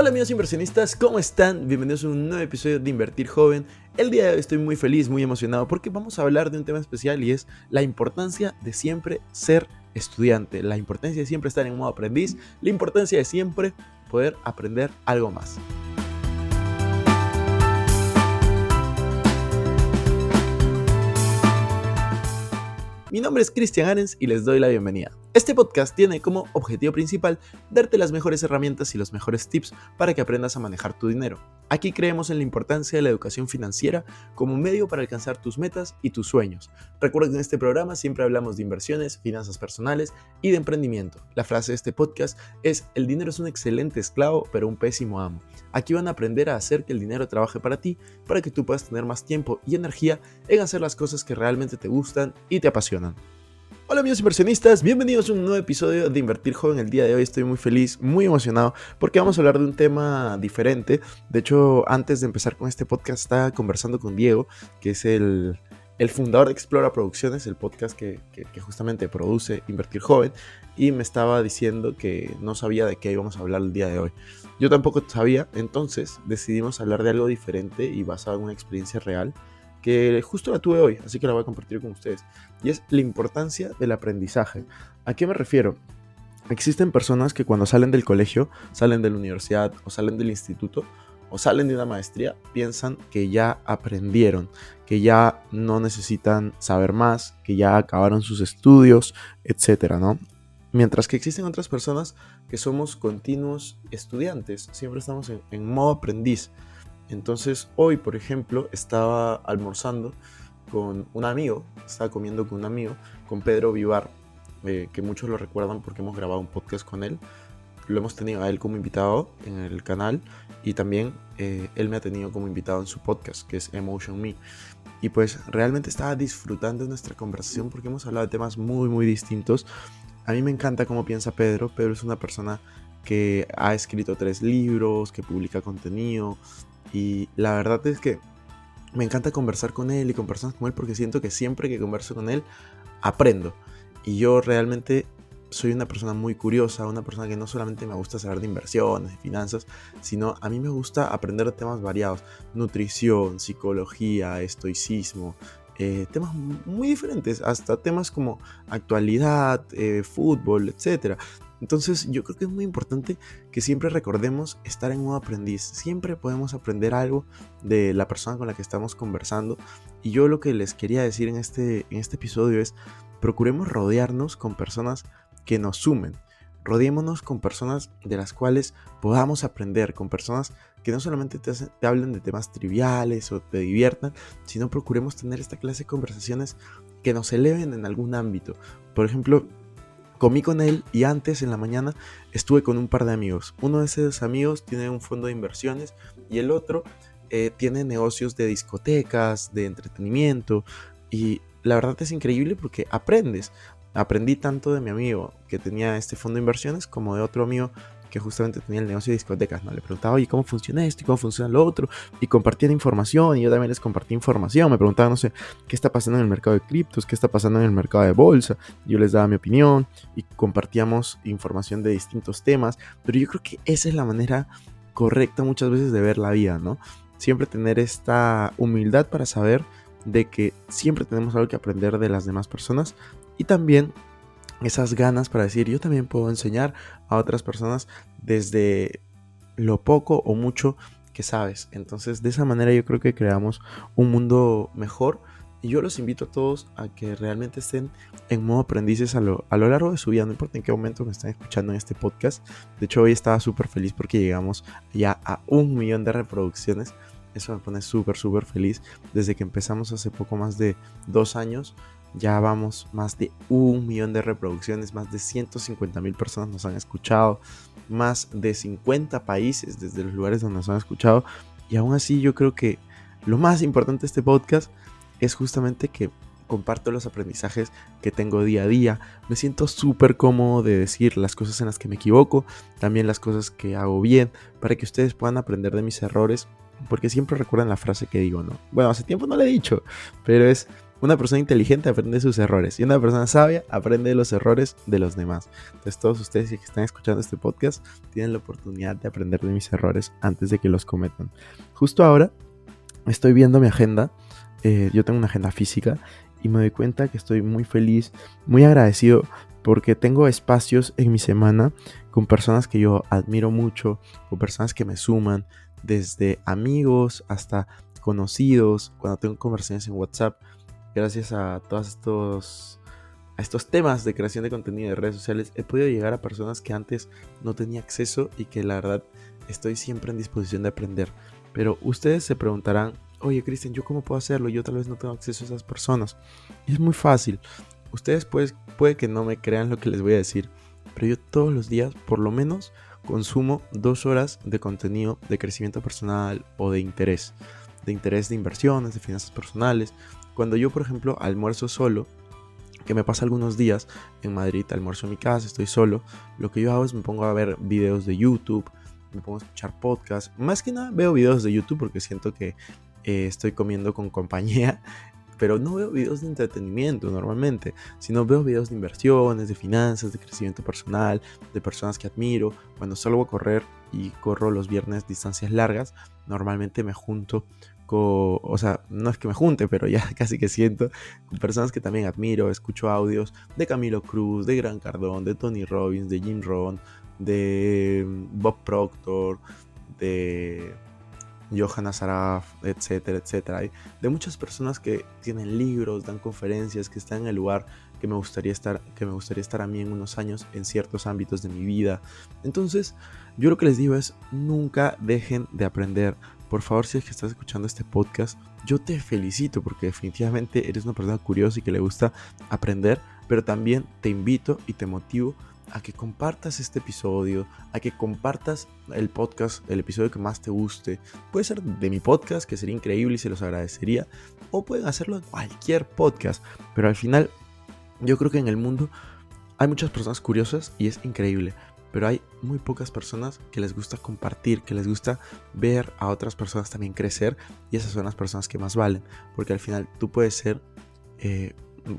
Hola amigos inversionistas, ¿cómo están? Bienvenidos a un nuevo episodio de Invertir Joven. El día de hoy estoy muy feliz, muy emocionado porque vamos a hablar de un tema especial y es la importancia de siempre ser estudiante, la importancia de siempre estar en modo aprendiz, la importancia de siempre poder aprender algo más. Mi nombre es Cristian Arens y les doy la bienvenida. Este podcast tiene como objetivo principal darte las mejores herramientas y los mejores tips para que aprendas a manejar tu dinero. Aquí creemos en la importancia de la educación financiera como medio para alcanzar tus metas y tus sueños. Recuerda que en este programa siempre hablamos de inversiones, finanzas personales y de emprendimiento. La frase de este podcast es: el dinero es un excelente esclavo, pero un pésimo amo. Aquí van a aprender a hacer que el dinero trabaje para ti, para que tú puedas tener más tiempo y energía en hacer las cosas que realmente te gustan y te apasionan. Hola amigos inversionistas, bienvenidos a un nuevo episodio de Invertir Joven. El día de hoy estoy muy feliz, muy emocionado porque vamos a hablar de un tema diferente. De hecho, antes de empezar con este podcast estaba conversando con Diego, que es el fundador de Explora Producciones, el podcast que justamente produce Invertir Joven, y me estaba diciendo que no sabía de qué íbamos a hablar el día de hoy. Yo tampoco sabía, entonces decidimos hablar de algo diferente y basado en una experiencia real que justo la tuve hoy, así que la voy a compartir con ustedes. Y es la importancia del aprendizaje. ¿A qué me refiero? Existen personas que cuando salen del colegio, salen de la universidad o salen del instituto o salen de una maestría, piensan que ya aprendieron, que ya no necesitan saber más, que ya acabaron sus estudios, etcétera, ¿no? Mientras que existen otras personas que somos continuos estudiantes, siempre estamos en modo aprendiz. Entonces hoy, por ejemplo, estaba almorzando con un amigo, estaba comiendo con un amigo, con Pedro Vivar, que muchos lo recuerdan porque hemos grabado un podcast con él. Lo hemos tenido a él como invitado en el canal y también él me ha tenido como invitado en su podcast, que es Emotion Me. Y pues realmente estaba disfrutando de nuestra conversación porque hemos hablado de temas muy, muy distintos. A mí me encanta cómo piensa Pedro. Pedro es una persona que ha escrito 3 libros, que publica contenido. Y la verdad es que me encanta conversar con él y con personas como él porque siento que siempre que converso con él aprendo. Y yo realmente soy una persona muy curiosa, una persona que no solamente me gusta saber de inversiones, de finanzas, sino a mí me gusta aprender temas variados. Nutrición, psicología, estoicismo, temas muy diferentes, hasta temas como actualidad, fútbol, etcétera. Entonces yo creo que es muy importante que siempre recordemos estar en modo aprendiz. Siempre podemos aprender algo de la persona con la que estamos conversando. Y yo lo que les quería decir en este episodio es: procuremos rodearnos con personas que nos sumen. Rodeémonos con personas de las cuales podamos aprender, con personas que no solamente te hablen de temas triviales o te diviertan, sino procuremos tener esta clase de conversaciones que nos eleven en algún ámbito. Por ejemplo, comí con él y antes en la mañana estuve con un par de amigos. Uno de esos amigos tiene un fondo de inversiones y el otro tiene negocios de discotecas, de entretenimiento, y la verdad es increíble porque aprendes. Aprendí tanto de mi amigo que tenía este fondo de inversiones como de otro amigo que justamente tenía el negocio de discotecas, ¿no? Le preguntaba: oye, ¿cómo funciona esto? ¿Y cómo funciona lo otro? Y compartían información, y yo también les compartí información. Me preguntaban, no sé, ¿qué está pasando en el mercado de criptos? ¿Qué está pasando en el mercado de bolsa? Yo les daba mi opinión, y compartíamos información de distintos temas. Pero yo creo que esa es la manera correcta muchas veces de ver la vida, ¿no? Siempre tener esta humildad para saber de que siempre tenemos algo que aprender de las demás personas, y también esas ganas para decir: yo también puedo enseñar a otras personas desde lo poco o mucho que sabes. Entonces, de esa manera yo creo que creamos un mundo mejor. Y yo los invito a todos a que realmente estén en modo aprendices a lo largo de su vida. No importa en qué momento me están escuchando en este podcast. De hecho, hoy estaba súper feliz porque llegamos ya a 1 millón de reproducciones. Eso me pone súper, súper feliz. Desde que empezamos hace poco más de 2 años... ya vamos más de 1 millón de reproducciones, más de 150.000 personas nos han escuchado, más de 50 países desde los lugares donde nos han escuchado. Y aún así yo creo que lo más importante de este podcast es justamente que comparto los aprendizajes que tengo día a día. Me siento súper cómodo de decir las cosas en las que me equivoco, también las cosas que hago bien, para que ustedes puedan aprender de mis errores. Porque siempre recuerdan la frase que digo, ¿no? Bueno, hace tiempo no la he dicho, pero es: Una persona inteligente aprende de sus errores y una persona sabia aprende de los errores de los demás. Entonces todos ustedes que están escuchando este podcast tienen la oportunidad de aprender de mis errores antes de que los cometan. Justo ahora estoy viendo mi agenda, yo tengo una agenda física y me doy cuenta que estoy muy feliz, muy agradecido porque tengo espacios en mi semana con personas que yo admiro mucho, con personas que me suman, desde amigos hasta conocidos, cuando tengo conversaciones en WhatsApp. Gracias a todos estos temas de creación de contenido de redes sociales he podido llegar a personas que antes no tenía acceso y que la verdad estoy siempre en disposición de aprender. Pero ustedes se preguntarán, oye Cristian, ¿yo cómo puedo hacerlo? Yo tal vez no tengo acceso a esas personas. Y es muy fácil. Ustedes puede que no me crean lo que les voy a decir, pero yo todos los días por lo menos consumo 2 horas de contenido de crecimiento personal o de interés. De interés de inversiones, de finanzas personales. Cuando yo, por ejemplo, almuerzo solo, que me pasa algunos días en Madrid, almuerzo en mi casa, estoy solo, lo que yo hago es me pongo a ver videos de YouTube, me pongo a escuchar podcasts. Más que nada veo videos de YouTube porque siento que estoy comiendo con compañía, pero no veo videos de entretenimiento normalmente, sino veo videos de inversiones, de finanzas, de crecimiento personal, de personas que admiro. Cuando salgo a correr y corro los viernes distancias largas, normalmente me junto con, o sea, no es que me junte, pero ya casi que siento, con personas que también admiro. Escucho audios de Camilo Cruz, de Grant Cardone, de Tony Robbins, de Jim Rohn, de Bob Proctor, de Johanna Saraf, etcétera, etcétera. Y de muchas personas que tienen libros, dan conferencias, que están en el lugar que me gustaría estar a mí en unos años en ciertos ámbitos de mi vida. Entonces, yo lo que les digo es, nunca dejen de aprender. Por favor, si es que estás escuchando este podcast, yo te felicito porque definitivamente eres una persona curiosa y que le gusta aprender, pero también te invito y te motivo a que compartas este episodio, a que compartas el podcast, el episodio que más te guste. Puede ser de mi podcast, que sería increíble y se los agradecería, o pueden hacerlo en cualquier podcast, pero al final yo creo que en el mundo hay muchas personas curiosas y es increíble, pero hay muy pocas personas que les gusta compartir, que les gusta ver a otras personas también crecer, y esas son las personas que más valen, porque al final tú puedes ser...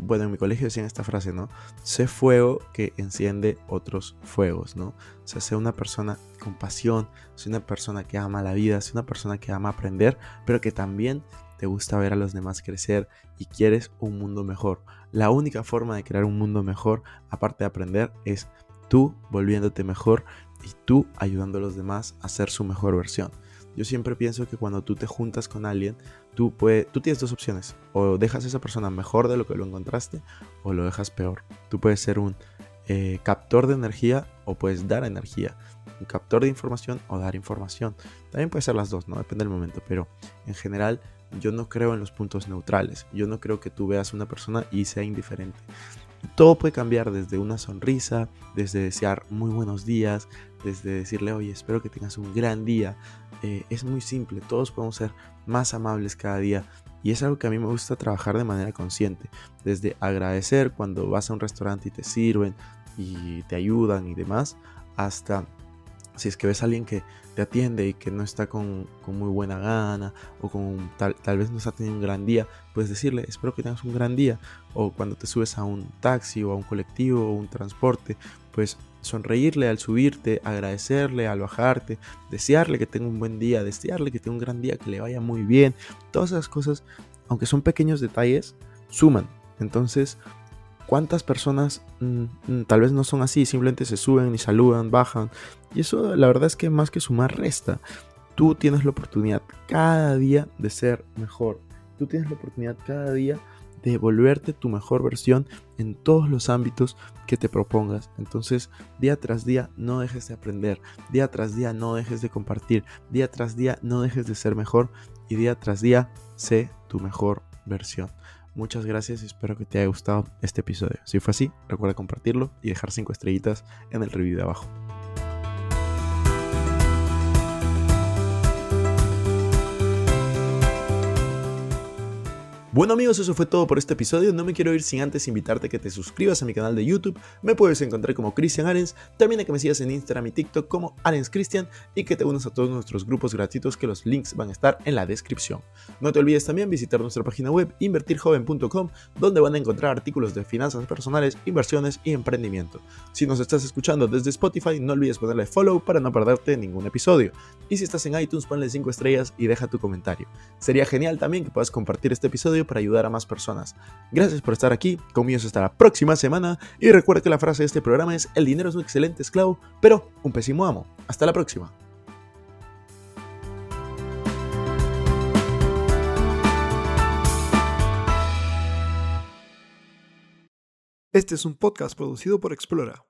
Bueno, en mi colegio decían esta frase, ¿no? Sé fuego que enciende otros fuegos, ¿no? O sea, sé una persona con pasión, sé una persona que ama la vida, sé una persona que ama aprender, pero que también te gusta ver a los demás crecer y quieres un mundo mejor. La única forma de crear un mundo mejor, aparte de aprender, es tú volviéndote mejor y tú ayudando a los demás a ser su mejor versión. Yo siempre pienso que cuando tú te juntas con alguien, tú tienes 2 opciones. O dejas a esa persona mejor de lo que lo encontraste, o lo dejas peor. Tú puedes ser un captor de energía o puedes dar energía. Un captor de información o dar información. También puede ser las dos, ¿no? Depende del momento. Pero en general, yo no creo en los puntos neutrales. Yo no creo que tú veas a una persona y sea indiferente. Todo puede cambiar desde una sonrisa, desde desear muy buenos días, desde decirle, oye, espero que tengas un gran día. Es muy simple, todos podemos ser más amables cada día y es algo que a mí me gusta trabajar de manera consciente. Desde agradecer cuando vas a un restaurante y te sirven y te ayudan y demás, hasta si es que ves a alguien que te atiende y que no está con muy buena gana o con tal vez no está teniendo un gran día, puedes decirle, espero que tengas un gran día. O cuando te subes a un taxi o a un colectivo o un transporte, pues sonreírle al subirte, agradecerle al bajarte, desearle que tenga un buen día, desearle que tenga un gran día, que le vaya muy bien. Todas esas cosas, aunque son pequeños detalles, suman. Entonces, ¿cuántas personas tal vez no son así? Simplemente se suben y saludan, bajan. Y eso la verdad es que más que sumar resta. Tú tienes la oportunidad cada día de ser mejor. Tú tienes la oportunidad cada día de volverte tu mejor versión en todos los ámbitos que te propongas. Entonces, día tras día no dejes de aprender. Día tras día no dejes de compartir. Día tras día no dejes de ser mejor. Y día tras día sé tu mejor versión. Muchas gracias y espero que te haya gustado este episodio. Si fue así, recuerda compartirlo y dejar 5 estrellitas en el review de abajo. Bueno amigos, eso fue todo por este episodio. No me quiero ir sin antes invitarte a que te suscribas a mi canal de YouTube. Me puedes encontrar como Cristian Arens, también a que me sigas en Instagram y TikTok como ArensCristian y que te unas a todos nuestros grupos gratuitos, que los links van a estar en la descripción. No te olvides también visitar nuestra página web invertirjoven.com, donde van a encontrar artículos de finanzas personales, inversiones y emprendimiento. Si nos estás escuchando desde Spotify, no olvides ponerle follow para no perderte ningún episodio. Y si estás en iTunes, ponle 5 estrellas y deja tu comentario. Sería genial también que puedas compartir este episodio para ayudar a más personas. Gracias por estar aquí, conmigo hasta la próxima semana y recuerda que la frase de este programa es: el dinero es un excelente esclavo, pero un pésimo amo. Hasta la próxima. Este es un podcast producido por Explora.